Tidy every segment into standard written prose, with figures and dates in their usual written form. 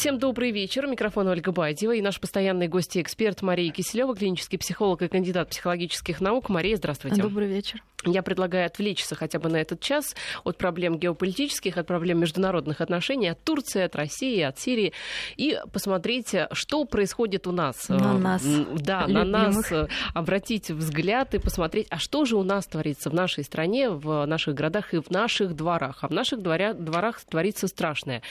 Всем добрый вечер. Микрофон Ольга Байдева и наш постоянный гость и эксперт Мария Киселева, клинический психолог и кандидат психологических наук. Мария, здравствуйте. Добрый вечер. Я предлагаю отвлечься хотя бы на этот час от проблем геополитических, от проблем международных отношений, от Турции, от России, от Сирии, и посмотреть, что происходит у нас. На нас. Да, любимых. На нас. Обратить взгляд и посмотреть, а что же у нас творится в нашей стране, в наших городах и в наших дворах. А в наших дворах творится страшное.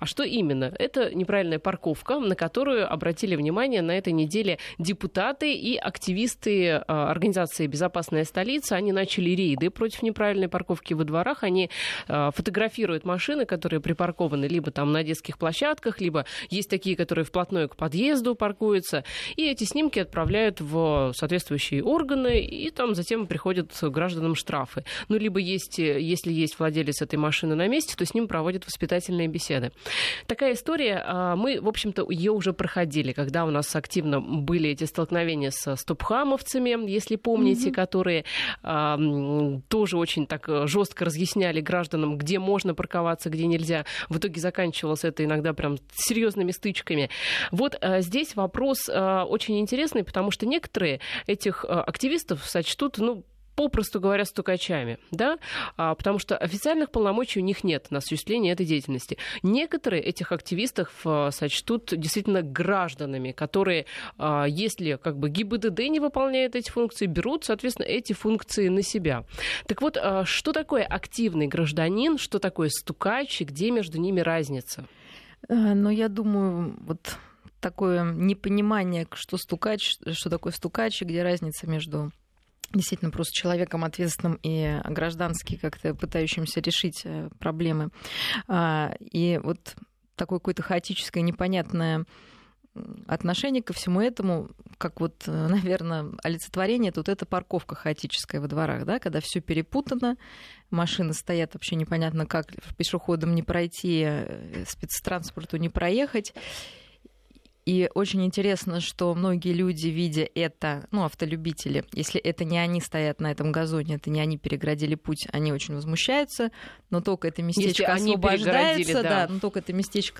А что именно? Это неправильная парковка, на которую обратили внимание на этой неделе депутаты и активисты организации «Безопасная столица». Они начали рейды против неправильной парковки во дворах. Они фотографируют машины, которые припаркованы либо там на детских площадках, либо есть такие, которые вплотную к подъезду паркуются. И эти снимки отправляют в соответствующие органы, и там затем приходят гражданам штрафы. Ну, либо если есть владелец этой машины на месте, то с ним проводят воспитательные беседы. Такая история. Мы, в общем-то, ее уже проходили, когда у нас активно были эти столкновения со стопхамовцами, если помните, которые тоже очень так жестко разъясняли гражданам, где можно парковаться, где нельзя. В итоге заканчивалось это иногда прям серьезными стычками. Вот здесь вопрос очень интересный, потому что некоторые этих активистов сочтут, попросту говоря, стукачами, да? Потому что официальных полномочий у них нет на осуществление этой деятельности. Некоторые этих активистов сочтут действительно гражданами, которые, если ГИБДД не выполняет эти функции, берут, соответственно, эти функции на себя. Так вот, что такое активный гражданин, что такое стукач и где между ними разница? Я думаю, такое непонимание, что такое стукач и где разница между... действительно просто человеком ответственным и граждански как-то пытающимся решить проблемы. И такое какое-то хаотическое, непонятное отношение ко всему этому, как наверное, олицетворение, тут это парковка хаотическая во дворах, да, когда все перепутано, машины стоят вообще непонятно как, пешеходам не пройти, спецтранспорту не проехать. И очень интересно, что многие люди, видя это, автолюбители, если это не они стоят на этом газоне, это не они перегородили путь, они очень возмущаются, но только это местечко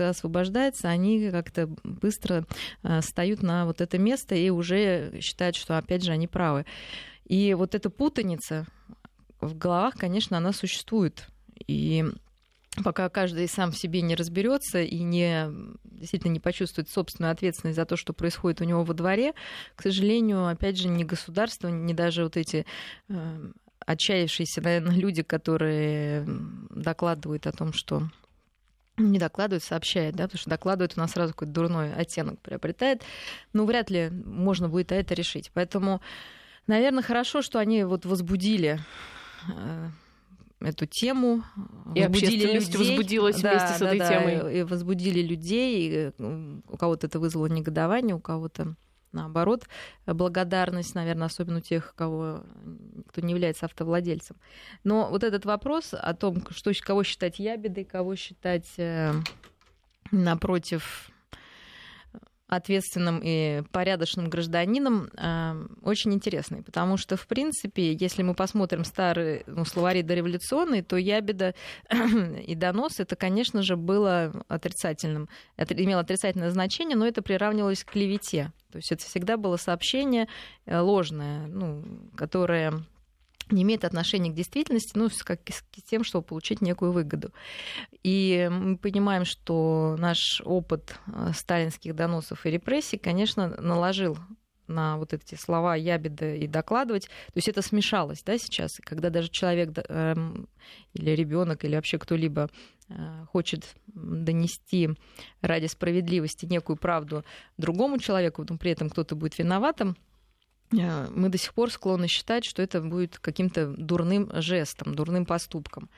освобождается, они как-то быстро встают на это место и уже считают, что опять же они правы. И эта путаница в головах, конечно, она существует. И пока каждый сам в себе не разберется и действительно не почувствует собственную ответственность за то, что происходит у него во дворе, к сожалению, опять же, ни государство, ни даже эти отчаявшиеся, наверное, люди, которые докладывают о том, что... не докладывают, сообщают, да, потому что докладывают у нас сразу какой-то дурной оттенок приобретает, вряд ли можно будет это решить. Поэтому, наверное, хорошо, что они возбудили... эту тему. И общественность возбудилась вместе с этой темой. И возбудили людей. И у кого-то это вызвало негодование, у кого-то, наоборот, благодарность, наверное, особенно у тех, кто не является автовладельцем. Но этот вопрос о том, кого считать ябедой, кого считать, напротив, ответственным и порядочным гражданином, очень интересный. Потому что, в принципе, если мы посмотрим старые словари дореволюционные, то ябеда и донос, это, конечно же, было отрицательным. Это имело отрицательное значение, но это приравнивалось к клевете. То есть это всегда было сообщение ложное, которое... не имеет отношения к действительности, с тем, чтобы получить некую выгоду. И мы понимаем, что наш опыт сталинских доносов и репрессий, конечно, наложил на эти слова «ябеда» и «докладывать». То есть это смешалось, да, сейчас, когда даже человек или ребенок или вообще кто-либо хочет донести ради справедливости некую правду другому человеку, но при этом кто-то будет виноватым, мы до сих пор склонны считать, что это будет каким-то дурным жестом, дурным поступком.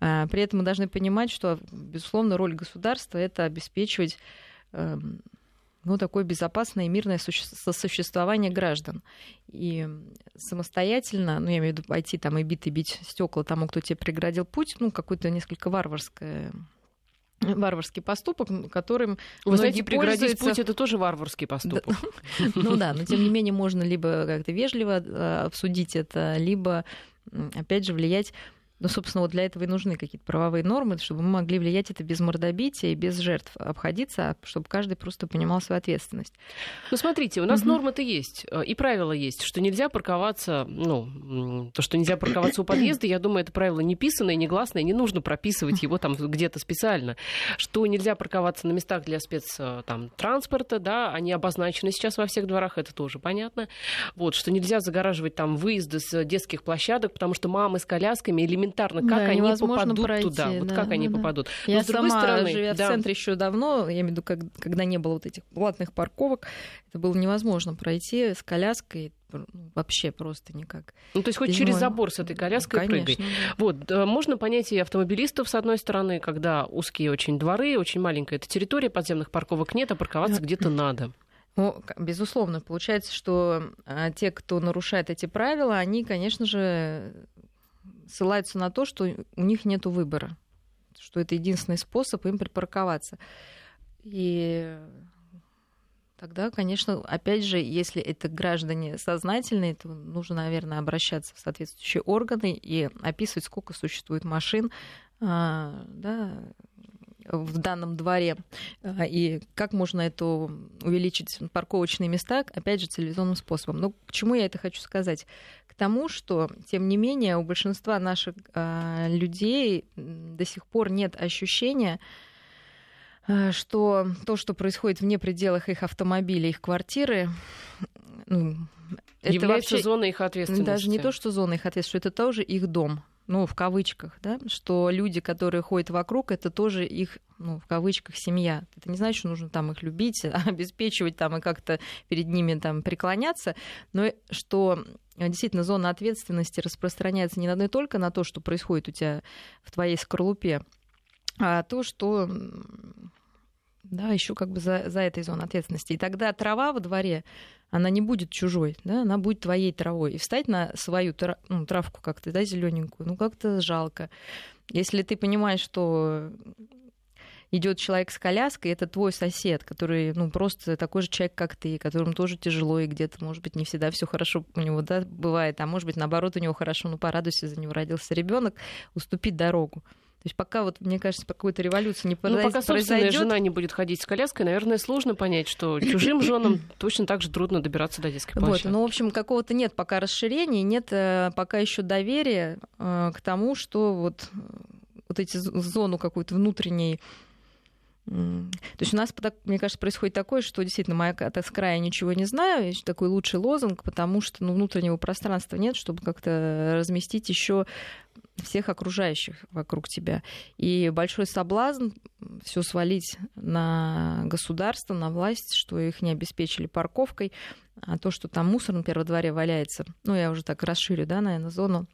При этом мы должны понимать, что, безусловно, роль государства — это обеспечивать такое безопасное и мирное сосуществование граждан. И самостоятельно, я имею в виду пойти там и бить стекла тому, кто тебе преградил путь, какое-то несколько варварский поступок, которым вы знаете, преградить путь — это тоже варварский поступок. Но тем не менее можно либо как-то вежливо обсудить это, либо, опять же, влиять Но, собственно, вот для этого и нужны какие-то правовые нормы, чтобы мы могли влиять это без мордобития и без жертв обходиться, чтобы каждый просто понимал свою ответственность. Ну, смотрите, у нас нормы-то есть, и правила есть, что нельзя парковаться, ну, то, что нельзя парковаться у подъезда, я думаю, это правило не писанное, не гласное, не нужно прописывать его там где-то специально, что нельзя парковаться на местах для спецтранспорта, да, они обозначены сейчас во всех дворах, это тоже понятно, вот, что нельзя загораживать там выезды с детских площадок, потому что мамы с колясками элементарно, как да, они попадут пройти, туда, да, вот как да, они да. попадут. Но я с другой сама, живя в центре еще давно, я имею в виду, когда не было вот этих платных парковок, это было невозможно пройти с коляской, вообще просто никак. Ну, то есть хоть День через забор с этой коляской, ну, прыгай. Вот. Можно понять и автомобилистов, с одной стороны, когда узкие очень дворы, очень маленькая эта территория, подземных парковок нет, а парковаться где-то надо. Ну, безусловно. Получается, что те, кто нарушает эти правила, они, конечно же, ссылаются на то, что у них нет выбора, что это единственный способ им припарковаться. И... Тогда, конечно, опять же, если это граждане сознательные, то нужно, наверное, обращаться в соответствующие органы и описывать, сколько существует машин, да, в данном дворе, и как можно это увеличить, парковочные места, опять же, цивилизованным способом. Но к чему я это хочу сказать? К тому, что, тем не менее, у большинства наших людей до сих пор нет ощущения, что то, что происходит вне пределах их автомобиля, их квартиры, ну, это вообще зона их ответственности. Даже не то, что зона их ответственности, это тоже их дом, ну, в кавычках, да, что люди, которые ходят вокруг, это тоже их, ну, в кавычках, семья. Это не значит, что нужно там их любить, обеспечивать там и как-то перед ними там преклоняться, но что... Действительно, зона ответственности распространяется не только на то, что происходит у тебя в твоей скорлупе, а то, что да, еще как бы за этой зоной ответственности. И тогда трава во дворе, она не будет чужой, да, она будет твоей травой. И встать на свою травку как-то, да, зелененькую, ну как-то жалко. Если ты понимаешь, что идет человек с коляской, это твой сосед, который, ну, просто такой же человек, как ты, которому тоже тяжело, и где-то, может быть, не всегда все хорошо у него, да, бывает, а может быть, наоборот, у него хорошо, ну, порадуйся, за него родился ребенок, уступить дорогу. То есть пока, вот, мне кажется, какой-то революции не произойдет. Ну, пока собственная жена не будет ходить с коляской, наверное, сложно понять, что чужим женам точно так же трудно добираться до детской площадки. Вот, ну, в общем, какого-то нет пока расширения, нет пока еще доверия к тому, что вот эти зону какую-то внутренней... То есть у нас, мне кажется, происходит такое, что действительно моя кота с края ничего не знаю, такой лучший лозунг, потому что, ну, внутреннего пространства нет, чтобы как-то разместить еще всех окружающих вокруг тебя. И большой соблазн все свалить на государство, на власть, что их не обеспечили парковкой, а то, что там мусор, например, во дворе валяется. Ну, я уже так расширю, да, наверное, зону.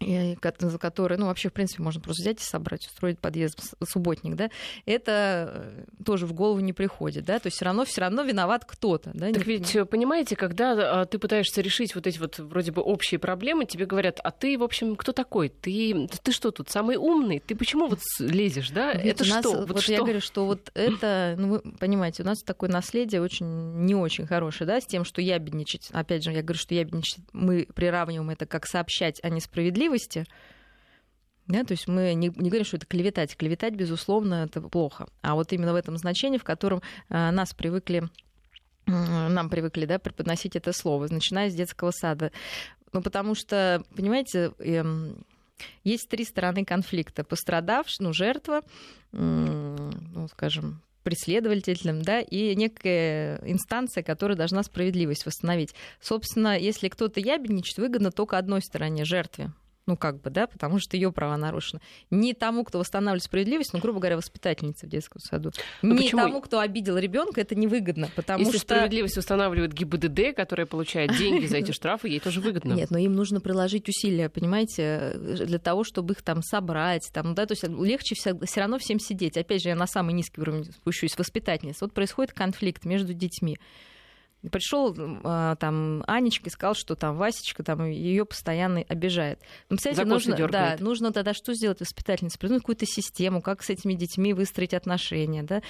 За которые, ну, вообще, в принципе, можно просто взять и собрать, устроить подъезд, субботник, да, это тоже в голову не приходит, да, то есть все равно виноват кто-то, да. Так ведь, понимаете, когда ты пытаешься решить вот эти вот вроде бы общие проблемы, тебе говорят, а ты, в общем, кто такой? Ты что тут, самый умный? Ты почему вот лезешь, да? Ведь это нас, что? Вот что? Я говорю, что вот это, ну, вы понимаете, у нас такое наследие очень, не очень хорошее, да, с тем, что ябедничать, опять же, я говорю, что ябедничать, мы приравниваем это как сообщать о несправедливости, да, то есть мы не говорим, что это клеветать. Клеветать, безусловно, это плохо. А вот именно в этом значении, в котором нам привыкли, да, преподносить это слово, начиная с детского сада. Ну, потому что, понимаете, есть три стороны конфликта. Пострадавший, ну, жертва, ну, скажем, преследователям, да, и некая инстанция, которая должна справедливость восстановить. Собственно, если кто-то ябедничает, выгодно только одной стороне, жертве. Ну, как бы, да, потому что ее права нарушены. Не тому, кто восстанавливает справедливость, ну, грубо говоря, воспитательница в детском саду. Но не почему? Тому, кто обидел ребенка, это невыгодно, потому если что... справедливость устанавливает ГИБДД, которая получает деньги за эти штрафы, ей тоже выгодно. Нет, но им нужно приложить усилия, понимаете, для того, чтобы их там собрать, там, да, то есть легче все равно всем сидеть. Опять же, я на самый низкий уровень спущусь, воспитательница. Вот происходит конфликт между детьми. Пришел там Анечка и сказал, что там Васечка там ее постоянно обижает. Ну, кстати, нужно тогда что сделать воспитательнице? Придумать какую-то систему, как с этими детьми выстроить отношения, да?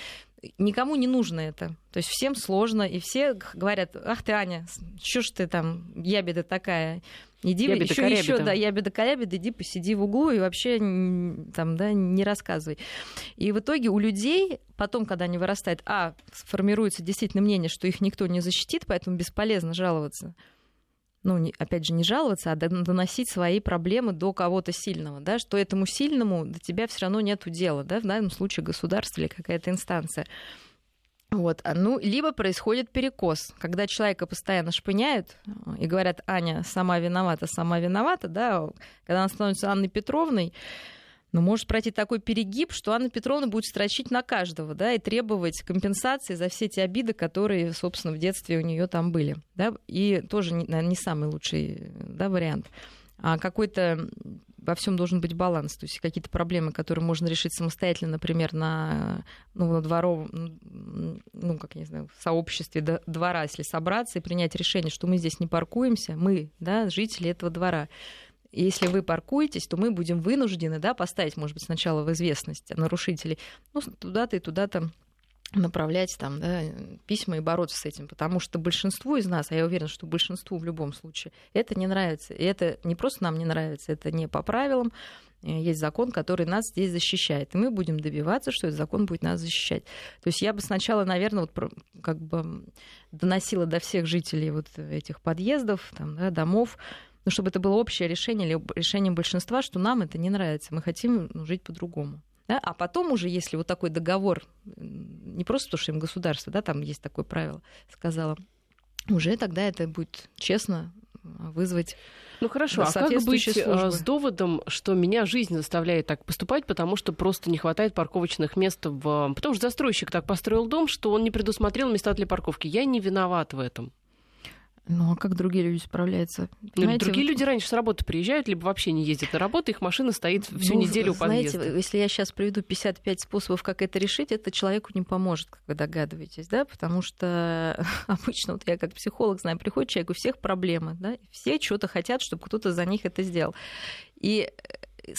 Никому не нужно это. То есть всем сложно, и все говорят: ах ты, Аня, что ж ты там ябеда такая? Иди еще, да, ябеда-корябеда, иди посиди в углу и вообще там, да, не рассказывай. И в итоге у людей потом, когда они вырастают, сформируется действительно мнение, что их никто не защитит, поэтому бесполезно жаловаться. Ну, опять же, не жаловаться, а доносить свои проблемы до кого-то сильного, да, что этому сильному до тебя все равно нету дела, да, в данном случае государство или какая-то инстанция. Вот. Ну, либо происходит перекос, когда человека постоянно шпыняют и говорят: Аня сама виновата, да, когда она становится Анной Петровной, ну, может пройти такой перегиб, что Анна Петровна будет строчить на каждого, да, и требовать компенсации за все те обиды, которые, собственно, в детстве у нее там были, да, и тоже, наверное, не самый лучший, да, вариант. А какой-то во всем должен быть баланс, то есть какие-то проблемы, которые можно решить самостоятельно, например, на дворовом, в сообществе двора, если собраться и принять решение, что мы здесь не паркуемся, мы, да, жители этого двора. Если вы паркуетесь, то мы будем вынуждены, да, поставить, может быть, сначала в известность нарушителей, ну, туда-то и туда-то направлять там, да, письма и бороться с этим, потому что большинству из нас, а я уверена, что большинству в любом случае, это не нравится. И это не просто нам не нравится, это не по правилам. Есть закон, который нас здесь защищает. И мы будем добиваться, что этот закон будет нас защищать. То есть я бы сначала, наверное, доносила до всех жителей вот этих подъездов, там, да, домов, ну, чтобы это было общее решение или решение большинства, что нам это не нравится, мы хотим жить по-другому. Да? А потом уже, если вот такой договор, не просто потому что им государство, да, там есть такое правило, сказала, уже тогда это будет честно вызвать. Ну хорошо, а как быть с доводом, что меня жизнь заставляет так поступать, потому что просто не хватает парковочных мест в... Потому что застройщик так построил дом, что он не предусмотрел места для парковки. Я не виноват в этом. Ну, а как другие люди справляются? Понимаете, другие люди раньше с работы приезжают, либо вообще не ездят на работу, их машина стоит всю неделю у подъезда. Знаете, если я сейчас приведу 55 способов, как это решить, это человеку не поможет, как вы догадываетесь, да, потому что обычно, вот я как психолог знаю, приходит человек, у всех проблемы, да, все чего-то хотят, чтобы кто-то за них это сделал. И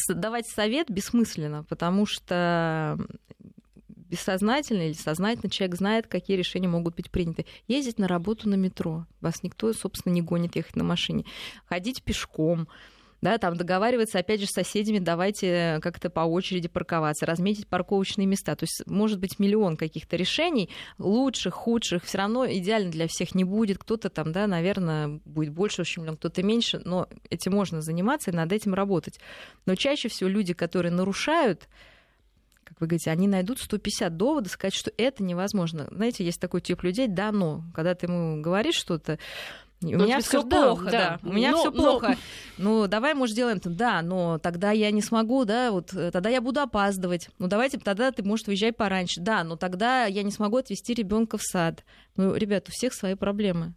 давать совет бессмысленно, потому что... бессознательно или сознательно человек знает, какие решения могут быть приняты. Ездить на работу на метро. Вас никто, собственно, не гонит ехать на машине. Ходить пешком. Да, там договариваться, опять же, с соседями, давайте как-то по очереди парковаться, разметить парковочные места. То есть, может быть, миллион каких-то решений, лучших, худших, все равно идеально для всех не будет. Кто-то там, да, наверное, будет больше ущемлен, кто-то меньше, но этим можно заниматься и над этим работать. Но чаще всего люди, которые нарушают, как вы говорите, они найдут 150 доводов сказать, что это невозможно. Знаете, есть такой тип людей, да, но, когда ты ему говоришь что-то, у меня все плохо, да, у меня все плохо. Ну, давай, может, делаем, да, но тогда я не смогу, да, вот тогда я буду опаздывать. Ну, давайте тогда ты, может, уезжай пораньше. Да, но тогда я не смогу отвезти ребенка в сад. Ну, ребят, у всех свои проблемы.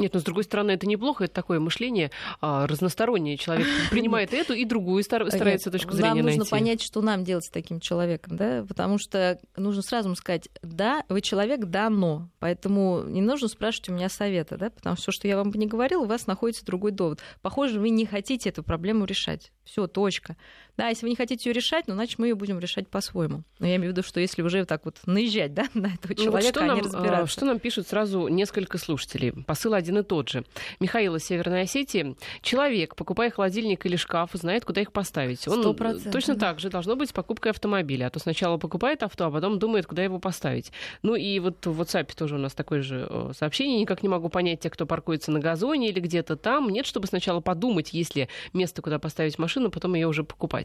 Нет, но с другой стороны, это неплохо, это такое мышление разностороннее. Человек принимает эту и другую, старается точку зрения найти. Нам нужно понять, что нам делать с таким человеком, да, потому что нужно сразу ему сказать, да, вы человек, да, но. Поэтому не нужно спрашивать у меня совета, да, потому что все, что я вам бы не говорила, у вас находится другой довод. Похоже, вы не хотите эту проблему решать. Все, точка. Да, если вы не хотите ее решать, ну, значит, мы ее будем решать по-своему. Но я имею в виду, что если уже так вот наезжать, да, на этого человека, а не разбираться. Что нам пишут сразу несколько слушателей? Посыл один и тот же. Михаил из Северной Осетии. Человек, покупая холодильник или шкаф, знает, куда их поставить. Он 100%. Точно так же должно быть с покупкой автомобиля. А то сначала покупает авто, а потом думает, куда его поставить. Ну и вот в WhatsApp тоже у нас такое же сообщение. Никак не могу понять те, кто паркуется на газоне или где-то там. Нет, чтобы сначала подумать, есть ли место, куда поставить машину, потом ее уже покупать.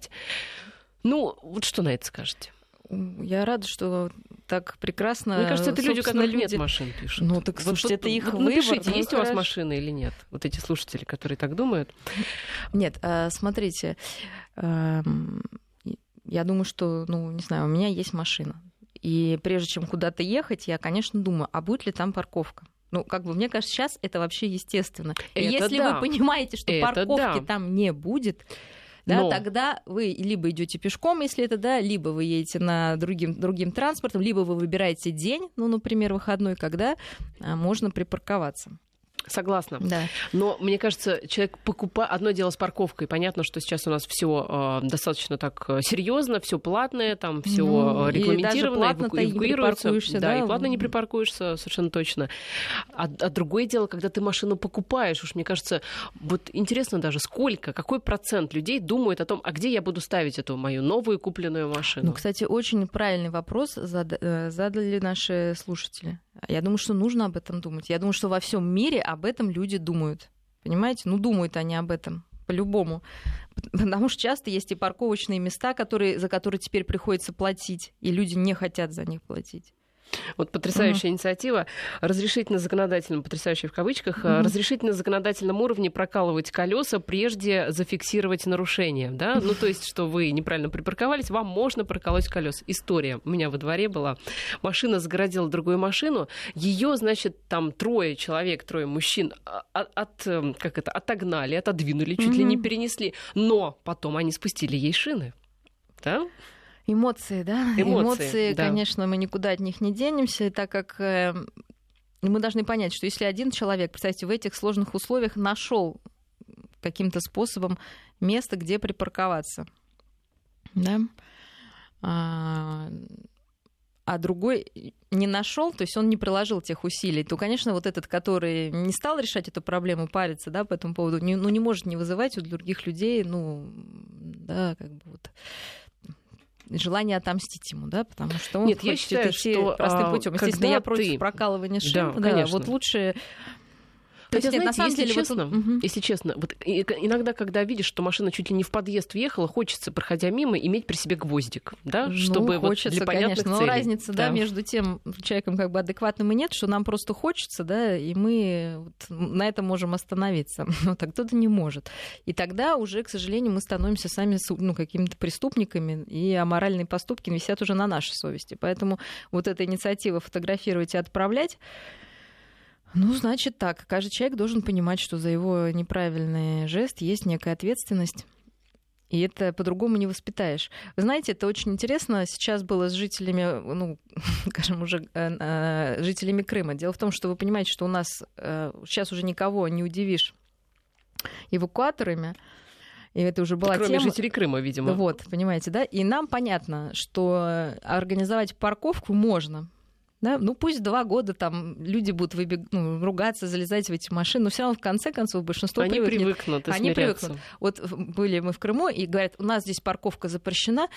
Ну, вот что на это скажете? Я рада, что так прекрасно... Мне кажется, это люди, которых нет машин, пишут. Ну, так, слушайте, это их выбор. Напишите, есть у вас машины или нет? Вот эти слушатели, которые так думают. Нет, смотрите, я думаю, что, ну, не знаю, у меня есть машина. И прежде чем куда-то ехать, я, конечно, думаю, а будет ли там парковка? Ну, как бы, мне кажется, сейчас это вообще естественно. Если вы понимаете, что парковки там не будет... Да, тогда вы либо идете пешком, если это, да, либо вы едете на другим транспортом, либо вы выбираете день, ну, например, выходной, когда можно припарковаться. Согласна. Да. Но мне кажется, человек покупает... Одно дело с парковкой. Понятно, что сейчас у нас все достаточно так серьезно, все платное, там все регламентировано, эвакуируется. И платно не припаркуешься, совершенно точно. А другое дело, когда ты машину покупаешь, уж мне кажется, вот интересно даже, сколько, какой процент людей думает о том, а где я буду ставить эту мою новую купленную машину? Ну, кстати, очень правильный вопрос задали наши слушатели. Я думаю, что нужно об этом думать. Я думаю, что во всем мире об этом люди думают. Понимаете? Ну, думают они об этом по-любому. Потому что часто есть и парковочные места, за которые теперь приходится платить, и люди не хотят за них платить. Вот потрясающая инициатива. Разрешить на законодательном, потрясающая в кавычках, разрешить на законодательном уровне прокалывать колеса, прежде зафиксировать нарушение. Да? Ну, то есть, что вы неправильно припарковались, вам можно проколоть колеса. История у меня во дворе была. Машина загородила другую машину. Ее, значит, там трое мужчин отогнали, отодвинули, чуть ли не перенесли. Но потом они спустили ей шины. Да? Эмоции, да? Эмоции, да. Конечно, мы никуда от них не денемся, так как мы должны понять, что если один человек, представьте, в этих сложных условиях нашел каким-то способом место, где припарковаться, да? А другой не нашел, то есть он не приложил тех усилий, то, конечно, вот этот, который не стал решать эту проблему, париться, да, по этому поводу, не может не вызывать у других людей, желание отомстить ему, да, потому что он хочет идти простым путем. Естественно, я против прокалывания шин. Да, конечно. Вот лучше... Хотя, знаете, на самом деле, если честно, иногда, когда видишь, что машина чуть ли не в подъезд въехала, хочется, проходя мимо, иметь при себе гвоздик, да, чтобы хочется, для понятных конечно, целей. Но разница, да, между тем человеком как бы адекватным и нет, что нам просто хочется, да, и мы на этом можем остановиться, а кто-то не может. И тогда уже, к сожалению, мы становимся сами какими-то преступниками, и аморальные поступки висят уже на нашей совести. Поэтому вот эта инициатива «Фотографировать и отправлять», значит так. Каждый человек должен понимать, что за его неправильный жест есть некая ответственность. И это по-другому не воспитаешь. Вы знаете, это очень интересно. Сейчас было с жителями, жителями Крыма. Дело в том, что вы понимаете, что у нас сейчас уже никого не удивишь эвакуаторами. И это уже была тема. Кроме жителей Крыма, видимо. Вот, понимаете, да? И нам понятно, что организовать парковку можно. Да? Пусть 2 года там люди будут ругаться, залезать в эти машины, но все равно в конце концов большинство привыкнут. Они привыкнут. Вот были мы в Крыму и говорят, у нас здесь парковка запрещена.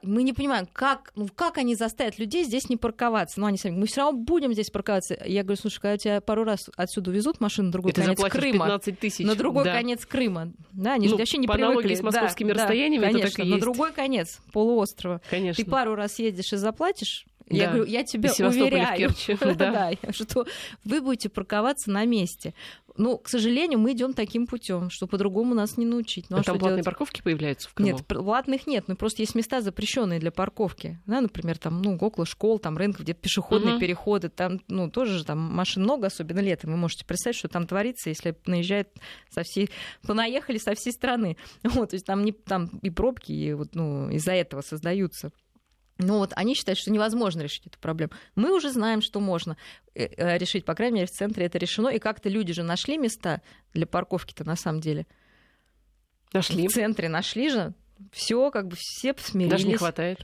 Мы не понимаем, как они заставят людей здесь не парковаться. Они сами, мы все равно будем здесь парковаться. Я говорю, слушай, когда тебя пару раз отсюда везут машину на другой конец Крыма. 15 тысяч. На другой конец Крыма. Да, они вообще не привыкли. По аналогии с московскими расстояниями это так и есть. На другой конец полуострова. Конечно. Ты пару раз едешь и заплатишь. Я говорю, я тебя уверяю, что вы будете парковаться на месте. Но, к сожалению, мы идем таким путем, что по-другому нас не научить. А там платные парковки появляются в Крыму? Нет, платных нет. Просто есть места, запрещенные для парковки. Да, например, там, около школ, там, рынков, где-то пешеходные переходы. Там, тоже же там машин много, особенно летом. Вы можете представить, что там творится, если наезжают понаехали со всей страны. То есть там и пробки из-за этого создаются. Они считают, что невозможно решить эту проблему. Мы уже знаем, что можно решить. По крайней мере, в центре это решено. И как-то люди же нашли места для парковки-то на самом деле. Нашли. В центре нашли же. Все, все смирились. Даже не хватает.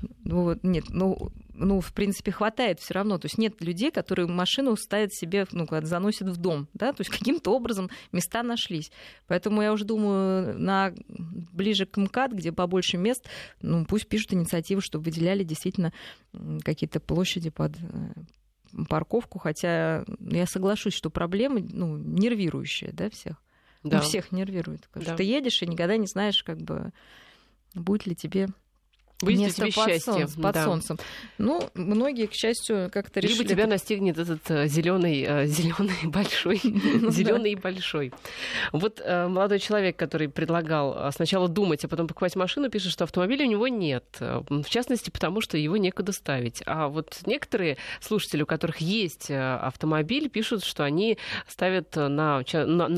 Нет, в принципе, хватает все равно. То есть нет людей, которые машину ставят себе, заносят в дом. Да? То есть каким-то образом места нашлись. Поэтому я уже думаю, ближе к МКАД, где побольше мест, пусть пишут инициативы, чтобы выделяли действительно какие-то площади под парковку. Хотя я соглашусь, что проблема нервирующая, да, всех. Да. Всех нервирует. Потому что ты едешь и никогда не знаешь, будет ли тебе место под солнцем. Многие, к счастью, как-то решили. Либо тебя настигнет этот зеленый большой. Вот молодой человек, который предлагал сначала думать, а потом покупать машину, пишет, что автомобиля у него нет. В частности, потому что его некуда ставить. А вот некоторые слушатели, у которых есть автомобиль, пишут, что они ставят на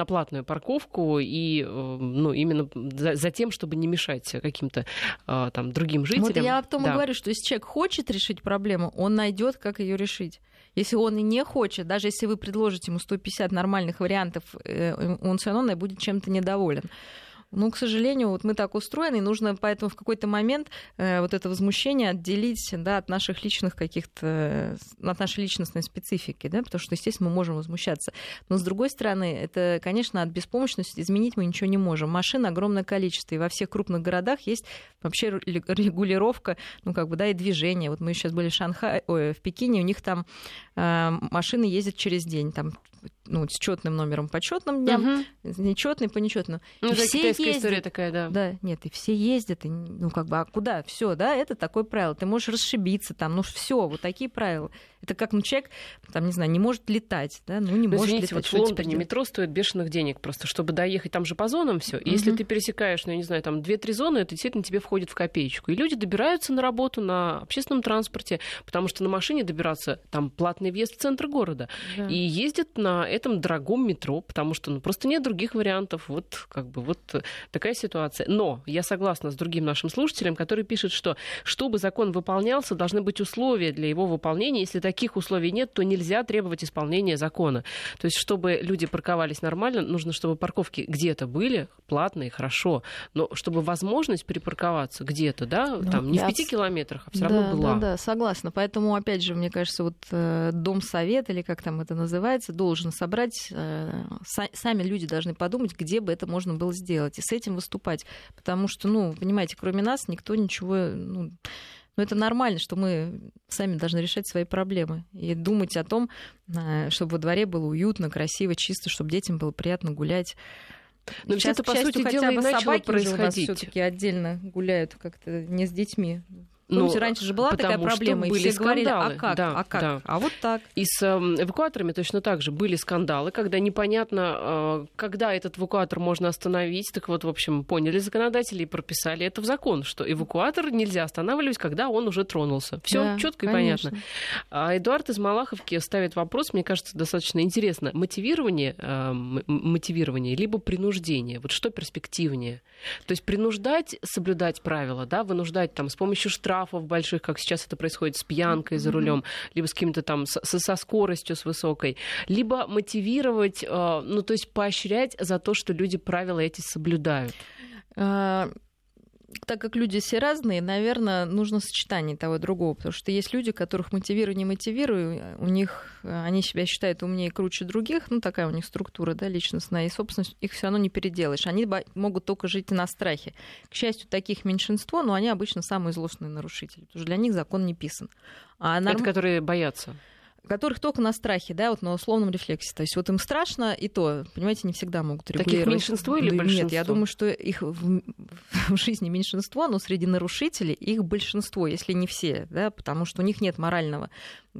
платную парковку и именно за тем, чтобы не мешать каким-то другим жителям. Я об том и говорю, что если человек хочет решить проблему, он найдет, как ее решить. Если он и не хочет, даже если вы предложите ему 150 нормальных вариантов, он все равно будет чем-то недоволен. Ну, к сожалению, вот мы так устроены, и нужно поэтому в какой-то момент вот это возмущение отделить, да, от наших личных каких-то, от нашей личностной специфики, да, потому что, естественно, мы можем возмущаться. Но, с другой стороны, это, конечно, от беспомощности изменить мы ничего не можем. Машин огромное количество, и во всех крупных городах есть вообще регулировка, ну, как бы, да, и движение. Вот мы сейчас были в Шанхае, в Пекине, у них там машины ездят через день, там, ну, с четным номером по четным дням, нечетный по нечетным. Ну, это китайская история такая, да. Да, нет, и все ездят, и, ну, как бы, а куда? Все, да, это такое правило. Ты можешь расшибиться там, ну, все, вот такие правила. Это как, ну, человек, там, не знаю, не может летать, да, ну, не может летать. Вот в Лондоне метро стоит бешеных денег просто, чтобы доехать, там же по зонам все. И если ты пересекаешь, ну, я не знаю, там, 2-3 зоны, это действительно тебе входит в копеечку. И люди добираются на работу на общественном транспорте, потому что на машине добираться, там, платный въезд в центр города. Да. И ездят на этом дорогом метро, потому что, ну, просто нет других вариантов. Вот, как бы, вот такая ситуация. Но я согласна с другим нашим слушателем, который пишет, что чтобы закон выполнялся, должны быть условия для его выполнения. Если таких условий нет, то нельзя требовать исполнения закона. То есть, чтобы люди парковались нормально, нужно, чтобы парковки где-то были платные, хорошо. Но чтобы возможность припарковаться где-то, да, ну, там, не в 5 километрах, а все равно была. Да, согласна. Поэтому, опять же, мне кажется, вот Домсовет, или как там это называется, должен собрать, сами люди должны подумать, где бы это можно было сделать, и с этим выступать. Потому что, ну, понимаете, кроме нас никто ничего... Ну, это нормально, что мы сами должны решать свои проблемы и думать о том, чтобы во дворе было уютно, красиво, чисто, чтобы детям было приятно гулять. Но сейчас, это, по сути дела, и начало происходить. Все-таки отдельно гуляют как-то не с детьми. Помните, раньше же была такая проблема, и все скандалы. Говорили, а как, да, а как, да. А вот так. И с эвакуаторами точно так же были скандалы, когда непонятно, когда этот эвакуатор можно остановить. Так вот, в общем, поняли законодатели и прописали это в закон, что эвакуатор нельзя останавливать, когда он уже тронулся. Все да, четко и понятно. А Эдуард из Малаховки ставит вопрос, мне кажется, достаточно интересно. Мотивирование либо принуждение. Вот что перспективнее? То есть принуждать соблюдать правила, да, вынуждать там с помощью штрафа, больших, как сейчас это происходит с пьянкой за рулем, либо с каким-то там со скоростью с высокой, либо мотивировать, ну, то есть поощрять за то, что люди правила эти соблюдают. Так как люди все разные, наверное, нужно сочетание того и другого, потому что есть люди, которых мотивирую, не мотивирую, у них, они себя считают умнее и круче других, ну, такая у них структура, да, личностная, и, собственно, их все равно не переделаешь, они могут только жить на страхе. К счастью, таких меньшинство, но они обычно самые злостные нарушители, потому что для них закон не писан. Это которые боятся? Которых только на страхе, да, вот на условном рефлексе. То есть вот им страшно, и то, понимаете, не всегда могут регулировать. Таких меньшинство или большинство? Нет, я думаю, что их в жизни меньшинство, но среди нарушителей их большинство, если не все, да, потому что у них нет морального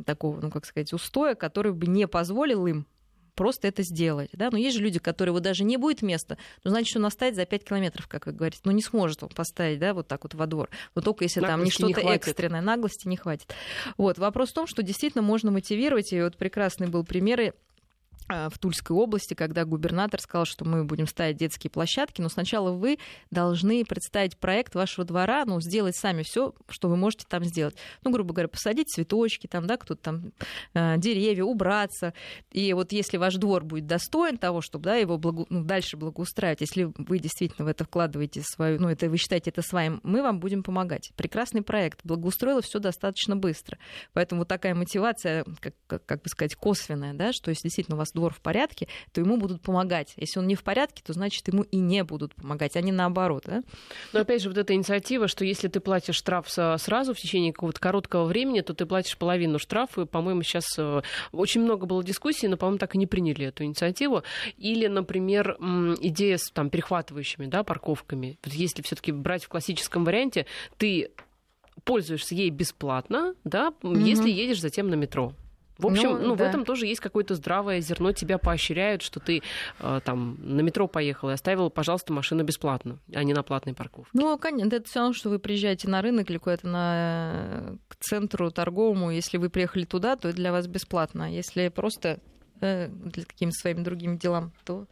такого, ну, как сказать, устоя, который бы не позволил им просто это сделать, да, но есть же люди, которые вот даже не будет места, ну, значит, он оставит за 5 километров, как вы говорите, ну, не сможет он поставить, да, вот так вот во двор, но только если наглости там не что-то экстренное, наглости не хватит. Вот, вопрос в том, что действительно можно мотивировать, и вот прекрасный был пример в Тульской области, когда губернатор сказал, что мы будем ставить детские площадки, но сначала вы должны представить проект вашего двора, ну, сделать сами все, что вы можете там сделать. Ну, грубо говоря, посадить цветочки, там, да, кто-то там, деревья, убраться. И вот если ваш двор будет достоин того, чтобы, да, его дальше благоустраивать, если вы действительно в это вкладываете свою, ну, это вы считаете это своим, мы вам будем помогать. Прекрасный проект. Благоустроило все достаточно быстро. Поэтому вот такая мотивация, как бы сказать, косвенная, да, что если действительно у вас двор в порядке, то ему будут помогать. Если он не в порядке, то, значит, ему и не будут помогать, а не наоборот. Да? Но, опять же, вот эта инициатива, что если ты платишь штраф сразу в течение какого-то короткого времени, то ты платишь половину штрафа. И, по-моему, сейчас очень много было дискуссий, но, по-моему, так и не приняли эту инициативу. Или, например, идея с там, перехватывающими, да, парковками. Если все-таки брать в классическом варианте, ты пользуешься ей бесплатно, да, если едешь затем на метро. В общем, ну, да. В этом тоже есть какое-то здравое зерно. Тебя поощряют, что ты там на метро поехал и оставил, пожалуйста, машину бесплатно, а не на платной парковке. Ну, конечно, это все равно, что вы приезжаете на рынок или куда-то к центру торговому. Если вы приехали туда, то это для вас бесплатно. Если просто для каким-то своим другим делам, то...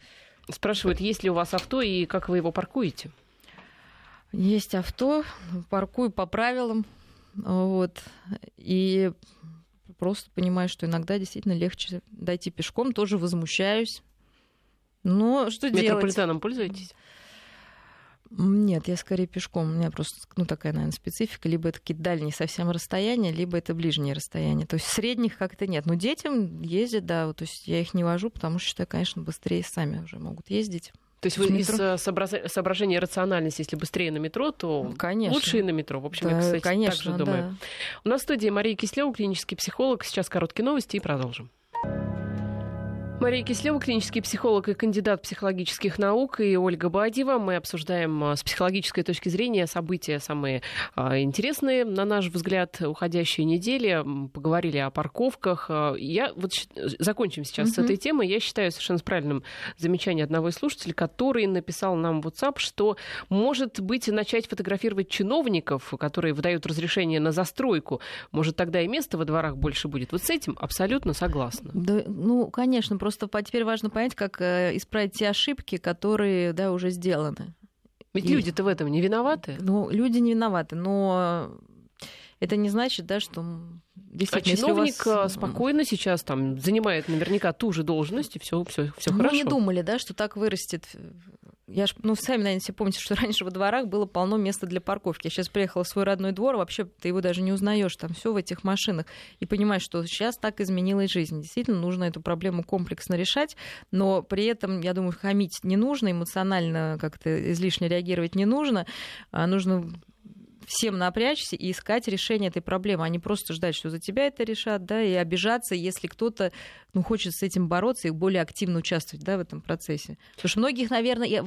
Спрашивают, есть ли у вас авто и как вы его паркуете? Есть авто, паркую по правилам. Вот. И... просто понимаю, что иногда действительно легче дойти пешком, тоже возмущаюсь. Но что делать? Метрополитеном пользуетесь? Нет, я скорее пешком. У меня просто такая, наверное, специфика. Либо это какие-то дальние совсем расстояния, либо это ближние расстояния. То есть средних как-то нет. Но детям ездят, да. То есть я их не вожу, потому что, считаю, конечно, быстрее сами уже могут ездить. То есть вы из соображения рациональности, если быстрее на метро, то конечно. Лучше и на метро. В общем, да, я, кстати, конечно, так же думаю. Да. У нас в студии Мария Киселева, клинический психолог. Сейчас короткие новости и продолжим. Мария Киселева, клинический психолог и кандидат психологических наук, и Ольга Байдева. Мы обсуждаем с психологической точки зрения события самые интересные, на наш взгляд, уходящие недели. Поговорили о парковках. Я вот закончим сейчас с этой темой. Я считаю совершенно правильным замечание одного из слушателей, который написал нам в WhatsApp, что, может быть, начать фотографировать чиновников, которые выдают разрешение на застройку. Может, тогда и места во дворах больше будет. Вот с этим абсолютно согласна. Да, ну, конечно, просто теперь важно понять, как исправить те ошибки, которые, да, уже сделаны. Ведь люди-то в этом не виноваты. Ну, люди не виноваты, но это не значит, да, что... А чиновник спокойно сейчас там занимает наверняка ту же должность, и все хорошо. Мы не думали, да, что так вырастет... Я ж, сами, наверное, все помните, что раньше во дворах было полно места для парковки. Я сейчас приехала в свой родной двор, вообще ты его даже не узнаешь, там все в этих машинах. И понимаешь, что сейчас так изменилась жизнь. Действительно, нужно эту проблему комплексно решать, но при этом, я думаю, хамить не нужно, эмоционально как-то излишне реагировать не нужно. Нужно всем напрячься и искать решение этой проблемы, а не просто ждать, что за тебя это решат, да, и обижаться, если кто-то хочет с этим бороться и более активно участвовать, да, в этом процессе. Потому что многих, наверное, я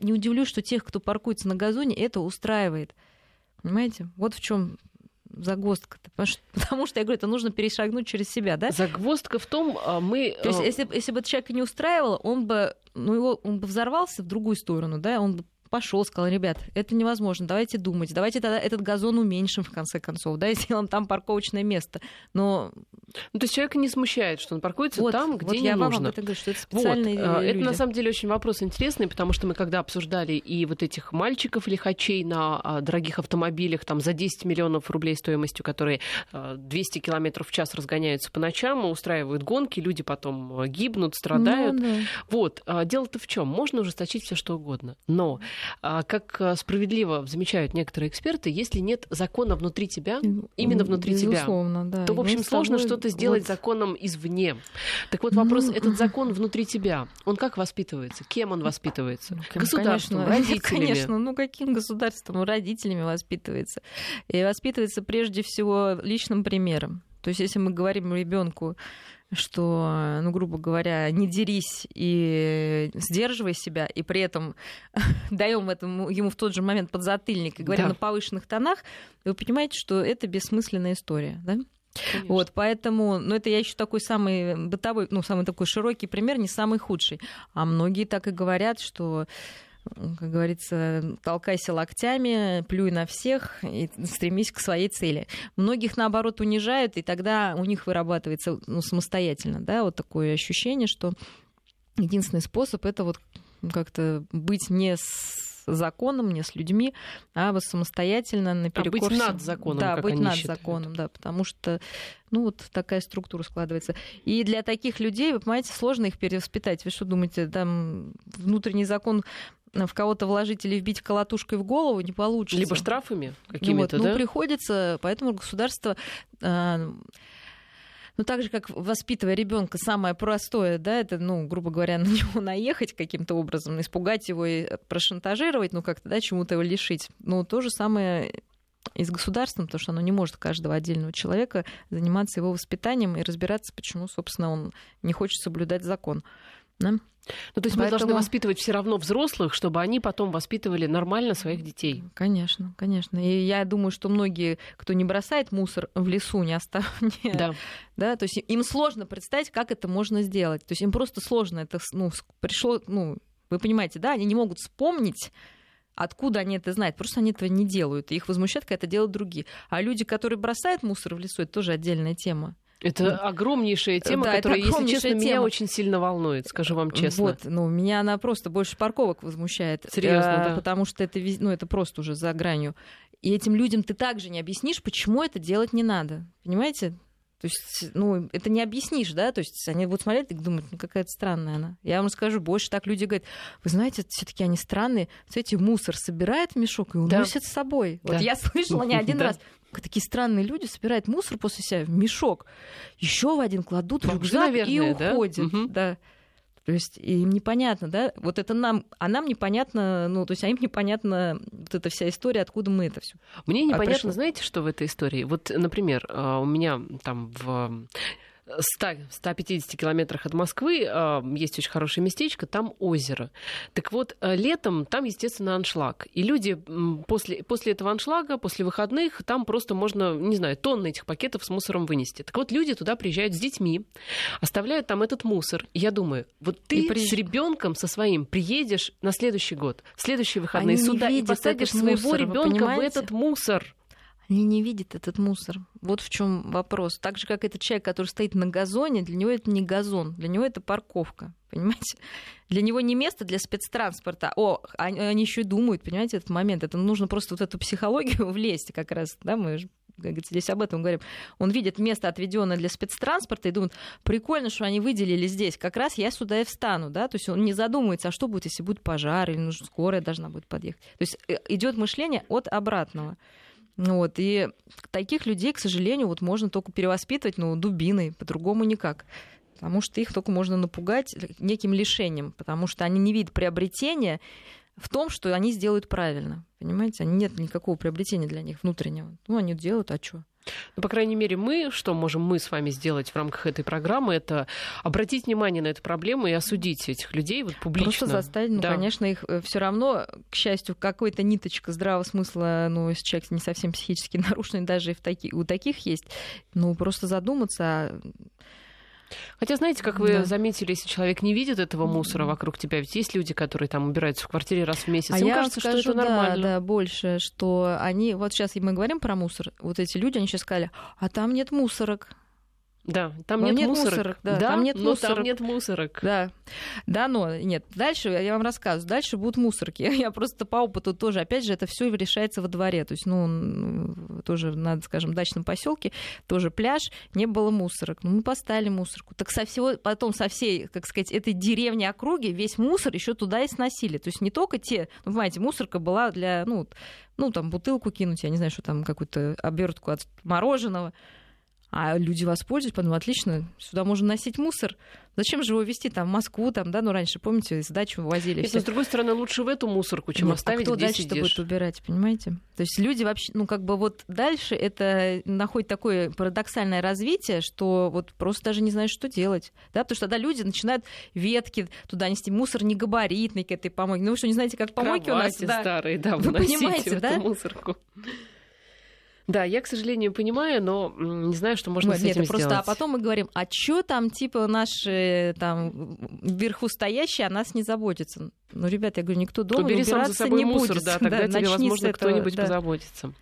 не удивлюсь, что тех, кто паркуется на газоне, это устраивает. Понимаете? Вот в чем загвоздка-то. Потому что, я говорю, это нужно перешагнуть через себя, да? Загвоздка в том, То есть, если бы человека не устраивало, он бы взорвался в другую сторону, да, он бы пошел, сказал: ребят, это невозможно, давайте думать, давайте тогда этот газон уменьшим, в конце концов, да, и сделаем там парковочное место. Но... То есть человека не смущает, что он паркуется там, где не нужно. Это на самом деле очень вопрос интересный, потому что мы когда обсуждали и вот этих мальчиков-лихачей на дорогих автомобилях, там за 10 миллионов рублей стоимостью, которые 200 километров в час разгоняются по ночам, устраивают гонки, люди потом гибнут, страдают. Ну, да. Дело-то в чем? Можно ужесточить все что угодно, но... Как справедливо замечают некоторые эксперты, если нет закона внутри тебя, именно внутри тебя, да, то, в общем, сложно что-то сделать законом извне. Так вот, вопрос, этот закон внутри тебя, он как воспитывается? Кем он воспитывается? Государством, родителями? Конечно, каким государством? Родителями воспитывается. И воспитывается прежде всего личным примером. То есть, если мы говорим ребенку, что, грубо говоря, не дерись и сдерживай себя, и при этом даем ему в тот же момент подзатыльник и говорим на повышенных тонах, вы понимаете, что это бессмысленная история, да? Поэтому, это я еще такой самый бытовой, самый такой широкий пример, не самый худший. А многие так и говорят, что, как говорится, толкайся локтями, плюй на всех и стремись к своей цели. Многих, наоборот, унижают, и тогда у них вырабатывается самостоятельно, да, такое ощущение, что единственный способ — это как-то быть не с законом, не с людьми, а самостоятельно наперекор... быть над законом, да, как быть они над считают. Законом, да, потому что такая структура складывается. И для таких людей, вы понимаете, сложно их перевоспитать. Вы что думаете, там внутренний закон... в кого-то вложить или вбить колотушкой в голову не получится. Либо штрафами какими-то, да? Приходится, поэтому государство... так же, как воспитывая ребенка, самое простое, да, это, грубо говоря, на него наехать каким-то образом, испугать его и прошантажировать, чему-то его лишить. То же самое и с государством, потому что оно не может каждого отдельного человека заниматься его воспитанием и разбираться, почему, собственно, он не хочет соблюдать закон. Да? То есть мы должны воспитывать все равно взрослых, чтобы они потом воспитывали нормально своих детей. Конечно, конечно. И я думаю, что многие, кто не бросает мусор в лесу, не оставляет. Да, то есть им сложно представить, как это можно сделать. То есть им просто сложно это, вы понимаете, да, они не могут вспомнить, откуда они это знают. Просто они этого не делают. И их возмущает, когда это делают другие. А люди, которые бросают мусор в лесу, это тоже отдельная тема. Это огромнейшая тема, которая, если честно, меня очень сильно волнует, скажу вам честно. Меня она просто больше парковок возмущает. Серьезно, да. Потому что это просто уже за гранью. И этим людям ты также не объяснишь, почему это делать не надо. Понимаете? То есть, ну, это не объяснишь, да, то есть они будут смотреть и думать, ну, какая-то странная она. Я вам скажу, больше так люди говорят, вы знаете, все-таки они странные, смотрите, мусор собирает в мешок и уносит с собой. Да. Вот я слышала не один раз, такие странные люди собирают мусор после себя в мешок, еще в один кладут в рюкзак, наверное, и уходят, да? Угу. Да. То есть им непонятно, да, вот это нам, а нам непонятно, ну, то есть а им непонятно вот эта вся история, откуда мы это все. Мне непонятно, пришло. Знаете, что в этой истории? Вот, например, у меня там в 150 километрах от Москвы есть очень хорошее местечко, там озеро. Так вот, летом там, естественно, аншлаг. И люди после этого аншлага, после выходных, там просто можно, не знаю, тонны этих пакетов с мусором вынести. Так вот, люди туда приезжают с детьми, оставляют там этот мусор. И я думаю, вот ты с ребенком со своим приедешь на следующий год, в следующие выходные сюда и посадишь своего ребенка в этот мусор. Они не видят этот мусор. Вот в чем вопрос. Так же, как этот человек, который стоит на газоне, для него это не газон, для него это парковка. Понимаете? Для него не место для спецтранспорта. О, они еще и думают, понимаете, этот момент. Это нужно просто вот эту психологию влезть как раз. Да, мы же здесь об этом говорим. Он видит место, отведенное для спецтранспорта, и думает, прикольно, что они выделили здесь. Как раз я сюда и встану. Да? То есть он не задумывается, а что будет, если будет пожар, или нужно скорая должна будет подъехать. То есть идет мышление от обратного. Вот, и таких людей, к сожалению, вот можно только перевоспитывать, но дубиной, по-другому никак. Потому что их только можно напугать неким лишением, потому что они не видят приобретения в том, что они сделают правильно. Понимаете? Нет никакого приобретения для них внутреннего. Ну, они делают, а что? Ну, по крайней мере, мы, что можем мы с вами сделать в рамках этой программы, это обратить внимание на эту проблему и осудить этих людей вот публично. Просто заставить, ну, да. Конечно, их все равно, к счастью, какой-то ниточка здравого смысла, ну, если человек не совсем психически нарушенный, даже и у таких есть, ну, просто задуматься. Хотя, знаете, как вы заметили, если человек не видит этого мусора вокруг тебя, ведь есть люди, которые там убираются в квартире раз в месяц, им кажется, скажу, что это нормально. Да, больше, что они... Вот сейчас мы говорим про мусор, вот эти люди, они сейчас сказали, а там нет мусорок. Да, там нет мусорок. Да, там нет мусорок. Там нет мусорок. Да, да, но нет. Дальше, я вам рассказываю, дальше будут мусорки. Я просто по опыту тоже, опять же, это все решается во дворе. То есть, ну, тоже, надо, скажем, в дачном поселке, тоже пляж, не было мусорок. Ну, мы поставили мусорку. Так со всего, потом со всей, как сказать, этой деревни, округи, весь мусор еще туда и сносили. То есть не только те, ну, понимаете, мусорка была для, ну, там, бутылку кинуть, я не знаю, что там, какую-то обертку от мороженого. А люди воспользуются, подумают, отлично, сюда можно носить мусор. Зачем же его везти там в Москву, там, да, ну раньше, помните, из дачи возили. Нет, но, с другой стороны, лучше в эту мусорку, чем оставить, где сидишь. А кто дальше-то будет убирать, понимаете? То есть люди вообще, ну как бы вот дальше это находит такое парадоксальное развитие, что вот просто даже не знают, что делать, да, потому что тогда люди начинают ветки туда нести, мусор не габаритный к этой помойке. Ну вы что, не знаете, как помойки у нас? Кровати старые, да, выносите в эту мусорку. Да, я, к сожалению, понимаю, но не знаю, что можно с этим сделать. Просто, а потом мы говорим, а чё там, типа, наши там вверху стоящие о нас не заботятся? Ну, ребята, я говорю, никто дома убираться не будет. Убери сам за собой мусор, да, тогда тебе, возможно, кто-нибудь позаботится.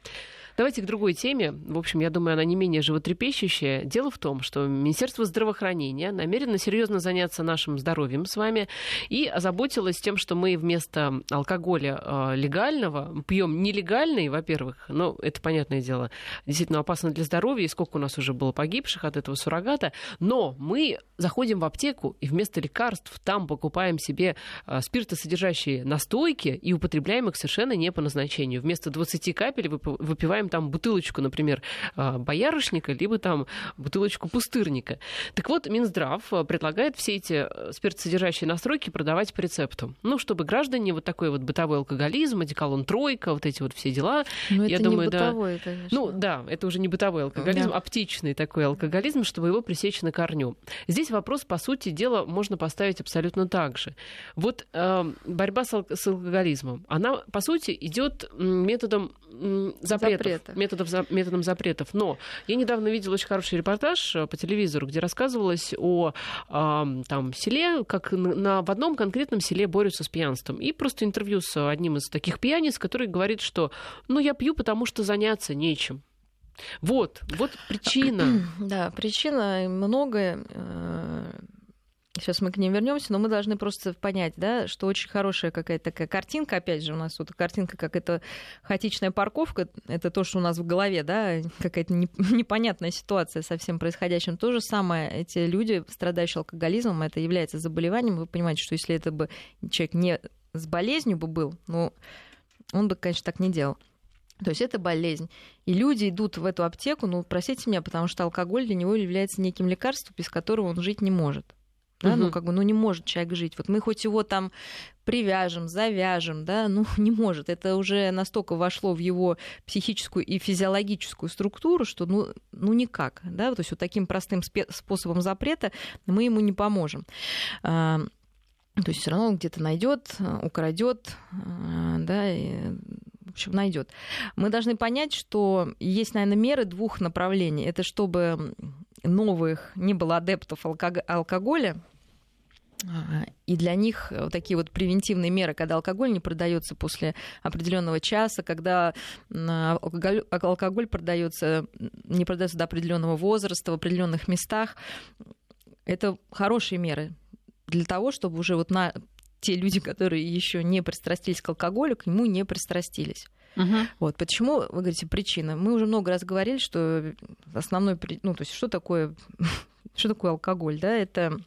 Давайте к другой теме. В общем, я думаю, она не менее животрепещущая. Дело в том, что Министерство здравоохранения намерено серьезно заняться нашим здоровьем с вами и озаботилось тем, что мы вместо алкоголя легального пьем нелегальный, во-первых, но это, понятное дело, действительно опасно для здоровья, и сколько у нас уже было погибших от этого суррогата, но мы заходим в аптеку и вместо лекарств там покупаем себе спиртосодержащие настойки и употребляем их совершенно не по назначению. Вместо 20 капель выпиваем там бутылочку, например, боярышника, либо там бутылочку пустырника. Так вот, Минздрав предлагает все эти спиртосодержащие настройки продавать по рецепту. Ну, чтобы граждане вот такой вот бытовой алкоголизм, одеколон тройка, вот эти вот все дела. Но я это думаю, не бытовой, да, конечно. Ну, да, это уже не бытовой алкоголизм, да. Аптечный такой алкоголизм, чтобы его пресечь на корню. Здесь вопрос, по сути дела, можно поставить абсолютно так же. Вот борьба с алкоголизмом, она, по сути, идет методом методом запретов. Но я недавно видела очень хороший репортаж по телевизору, где рассказывалось о там, селе, как в одном конкретном селе борются с пьянством. И просто интервью с одним из таких пьяниц, который говорит, что «ну, я пью, потому что заняться нечем». Вот причина. Да, причина многое. Сейчас мы к ним вернемся, но мы должны просто понять, да, что очень хорошая какая-то такая картинка, опять же, у нас вот картинка, как это хаотичная парковка, это то, что у нас в голове, да, какая-то непонятная ситуация со всем происходящим. То же самое, эти люди, страдающие алкоголизмом, это является заболеванием. Вы понимаете, что если это бы человек не с болезнью бы был, ну, он бы, конечно, так не делал. То есть это болезнь. И люди идут в эту аптеку, ну, простите меня, потому что алкоголь для него является неким лекарством, без которого он жить не может. Да? Угу. Ну, как бы, ну, не может человек жить. Вот мы хоть его там привяжем, завяжем, да, ну, не может. Это уже настолько вошло в его психическую и физиологическую структуру, что, ну никак, да. То есть вот таким простым способом запрета мы ему не поможем. То есть все равно он где-то найдет, украдет, да, и, в общем, найдет. Мы должны понять, что есть, наверное, меры двух направлений. Это чтобы новых не было адептов алкоголя, и для них вот такие вот превентивные меры, когда алкоголь не продается после определенного часа, когда алкоголь продается, не продается до определенного возраста, в определенных местах, это хорошие меры для того, чтобы уже вот те люди, которые еще не пристрастились к алкоголю, к нему не пристрастились. Uh-huh. Вот. Почему, вы говорите, причина? Мы уже много раз говорили, что основной... Ну, то есть что такое алкоголь? Да? Это,